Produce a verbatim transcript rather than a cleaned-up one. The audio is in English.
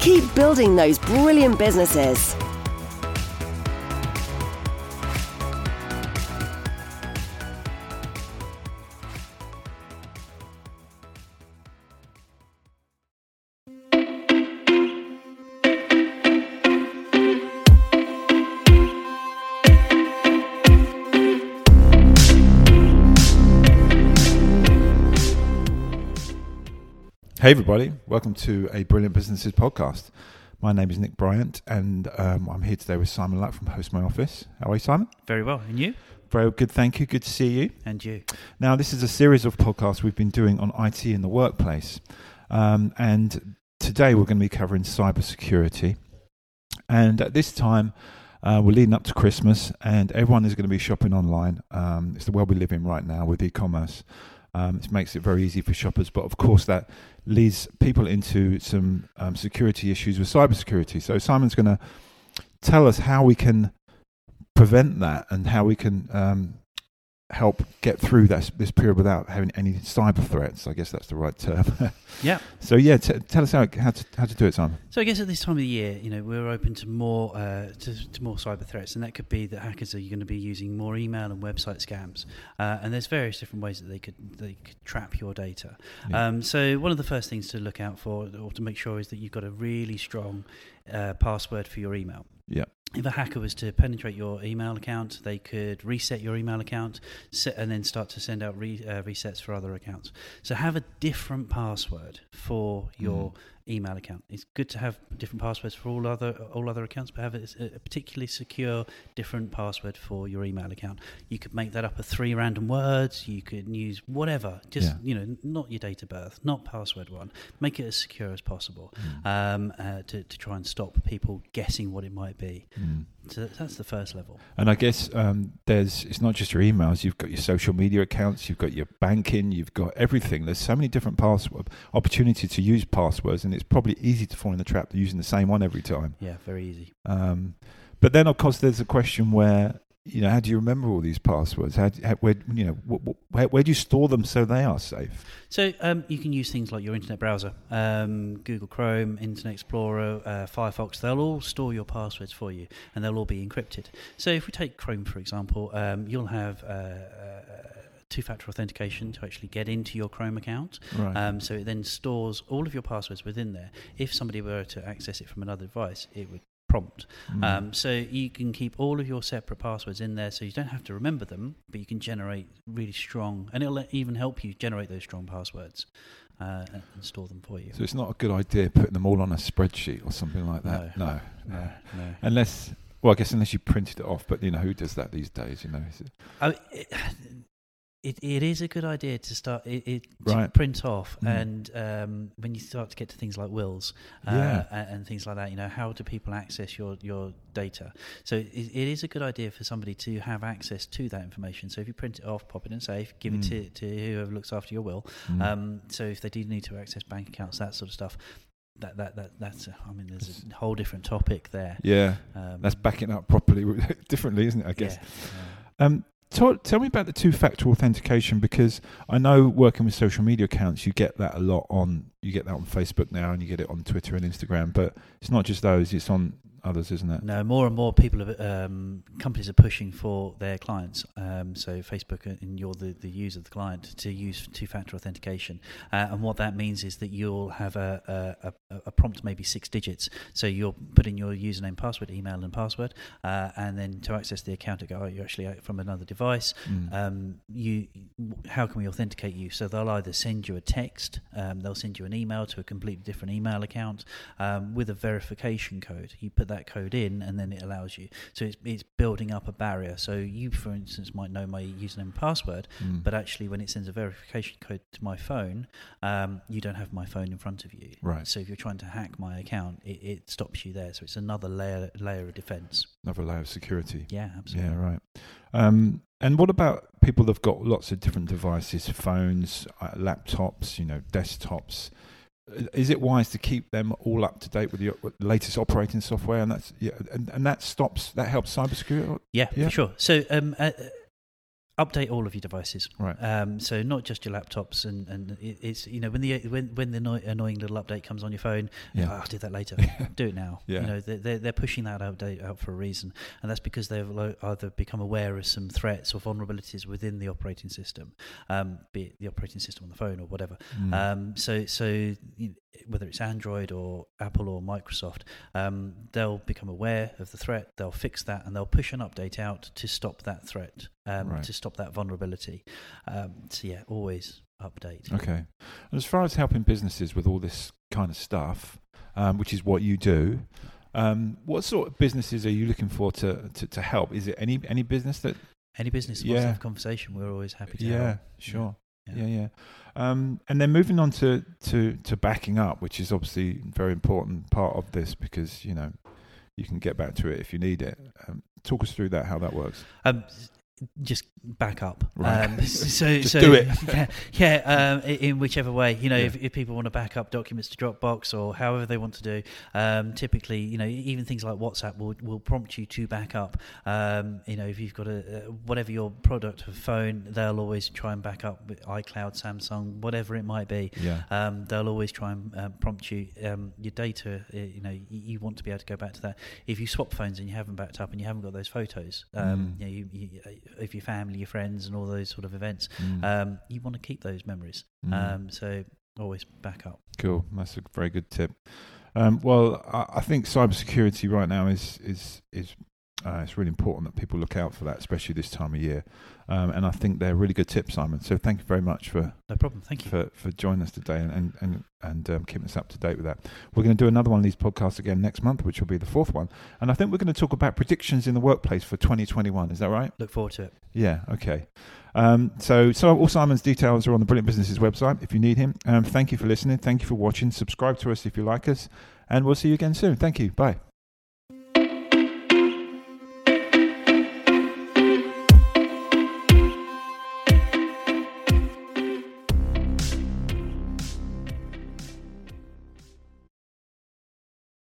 Keep building those brilliant businesses. Hey everybody, welcome to a Brilliant Businesses podcast. My name is Nick Bryant and um, I'm here today with Simon Luck from Host My Office. How are you, Simon? Very well, and you? Very good, thank you. Good to see you. And you. Now, this is a series of podcasts we've been doing on I T in the workplace. Um, and today we're going to be covering cybersecurity. And at this time, uh, we're leading up to Christmas and everyone is going to be shopping online. Um, it's the world we live in right now with e-commerce. Um, it makes it very easy for shoppers, but of course that leads people into some um, security issues with cybersecurity. So Simon's going to tell us how we can prevent that and how we can um, help get through this, this period without having any cyber threats. I guess that's the right term. Yeah. So yeah, t- tell us how how to, how to do it, Simon. So I guess at this time of the year, you know, we're open to more uh, to, to more cyber threats, and that could be that hackers are going to be using more email and website scams, uh, and there's various different ways that they could they could trap your data. Yeah. Um, so one of the first things to look out for or to make sure is that you've got a really strong uh, password for your email. Yeah. If a hacker was to penetrate your email account, they could reset your email account set, and then start to send out re, uh, resets for other accounts. So have a different password for your mm. email account. It's good to have different passwords for all other all other accounts, but have a, a particularly secure different password for your email account. You could make that up of three random words. You could use whatever. Just yeah. you know, not your date of birth, not password one. Make it as secure as possible mm. um, uh, to to try and stop people guessing what it might be. Mm. So that's the first level. And I guess um, there's it's not just your emails. You've got your social media accounts. You've got your banking. You've got everything. There's so many different password opportunities to use passwords, and it's probably easy to fall in the trap of using the same one every time. Yeah, very easy. Um, but then, of course, there's a question where you know how do you remember all these passwords? How, do, how where you know wh- where, where do you store them so they are safe? So um, you can use things like your internet browser, um, Google Chrome, Internet Explorer, uh, Firefox. They'll all store your passwords for you, and they'll all be encrypted. So if we take Chrome for example, um, you'll have uh, uh, two-factor authentication to actually get into your Chrome account. Right. Um, so it then stores all of your passwords within there. If somebody were to access it from another device, it would prompt. Mm. Um, so you can keep all of your separate passwords in there so you don't have to remember them, but you can generate really strong, and it'll even help you generate those strong passwords uh, and, and store them for you. So it's not a good idea putting them all on a spreadsheet or something like that? No. No. no, no. Unless, well, I guess unless you printed it off, but you know, who does that these days, you know? Is it? I, it, It It is a good idea to start it, it right. to print off mm. and um, when you start to get to things like wills uh, yeah. and, and things like that, you know, how do people access your, your data? So it, it is a good idea for somebody to have access to that information. So if you print it off, pop it in safe, give mm. it to, to whoever looks after your will. Mm. Um, so if they do need to access bank accounts, that sort of stuff, That that that that's a, I mean there's a whole different topic there. Yeah, um, that's backing up properly differently, isn't it? I guess. Yeah. Um, Tell, tell me about the two-factor authentication, because I know working with social media accounts, you get that a lot on you get that on Facebook now, and you get it on Twitter and Instagram. But it's not just those; it's on others, isn't it? No, more and more people, have, um, companies are pushing for their clients. Um, so Facebook, and you're the, the user, the client, to use two-factor authentication. Uh, and what that means is that you'll have a, a, a prompt, maybe six digits. So you'll put in your username, password, email, and password, uh, and then to access the account, it go, oh, you're actually from another device. Mm. Um, you, how can we authenticate you? So they'll either send you a text, um, they'll send you an email to a completely different email account um, with a verification code. You put that that code in, and then it allows you. So it's it's building up a barrier. So you, for instance, might know my username and password, mm. but actually when it sends a verification code to my phone, um, you don't have my phone in front of you. Right. So if you're trying to hack my account, it, it stops you there. So it's another layer layer of defense. Another layer of security. Yeah, absolutely. Yeah, right. Um, and what about people that have got lots of different devices, phones, uh, laptops, you know, desktops? Is it wise to keep them all up to date with the latest operating software, and that's yeah, and, and that stops that helps cybersecurity? Yeah, yeah, for sure. So um, uh, update all of your devices, right? Um, so not just your laptops, and, and it, it's you know when the when when the annoy, annoying little update comes on your phone, yeah. oh, I'll do that later. Do it now. Yeah. You know they're they're pushing that update out for a reason, and that's because they've either become aware of some threats or vulnerabilities within the operating system, um, be it the operating system on the phone or whatever. Mm. Um, so so. You know, whether it's Android or Apple or Microsoft, um, they'll become aware of the threat, they'll fix that, and they'll push an update out to stop that threat, um, right. to stop that vulnerability. Um, so, yeah, always update. Okay. And as far as helping businesses with all this kind of stuff, um, which is what you do, um, what sort of businesses are you looking for to, to, to help? Is it any any business that... Any business that yeah. wants to have a conversation, we're always happy to yeah, help. Sure. Yeah, sure. Yeah, yeah. yeah. Um, and then moving on to, to, to backing up, which is obviously a very important part of this because, you know, you can get back to it if you need it. Um, talk us through that, how that works. Um, just back up. Right. Um, so, just so, do it. Yeah, yeah um, in whichever way. You know, yeah. if, if people want to back up documents to Dropbox or however they want to do, um, typically, you know, even things like WhatsApp will, will prompt you to back up. Um, you know, if you've got a, a whatever your product or phone, they'll always try and back up with iCloud, Samsung, whatever it might be. Yeah. Um, they'll always try and uh, prompt you. Um, your data, uh, you know, you, you want to be able to go back to that. If you swap phones and you haven't backed up and you haven't got those photos, um, mm. you know, you... you of your family, your friends, and all those sort of events, mm. um, you want to keep those memories. Mm. Um, so always back up. Cool. That's a very good tip. Um, well, I, I think cybersecurity right now is is is uh, it's really important that people look out for that, especially this time of year. Um, and I think they're really good tips, Simon. So thank you very much for no problem. Thank you for, for joining us today and and and, and um, keeping us up to date with that. We're going to do another one of these podcasts again next month, which will be the fourth one. And I think we're going to talk about predictions in the workplace for twenty twenty-one. Is that right? Look forward to it. Yeah. Okay. Um, so so all Simon's details are on the Brilliant Businesses website if you need him. Um, thank you for listening. Thank you for watching. Subscribe to us if you like us, and we'll see you again soon. Thank you. Bye.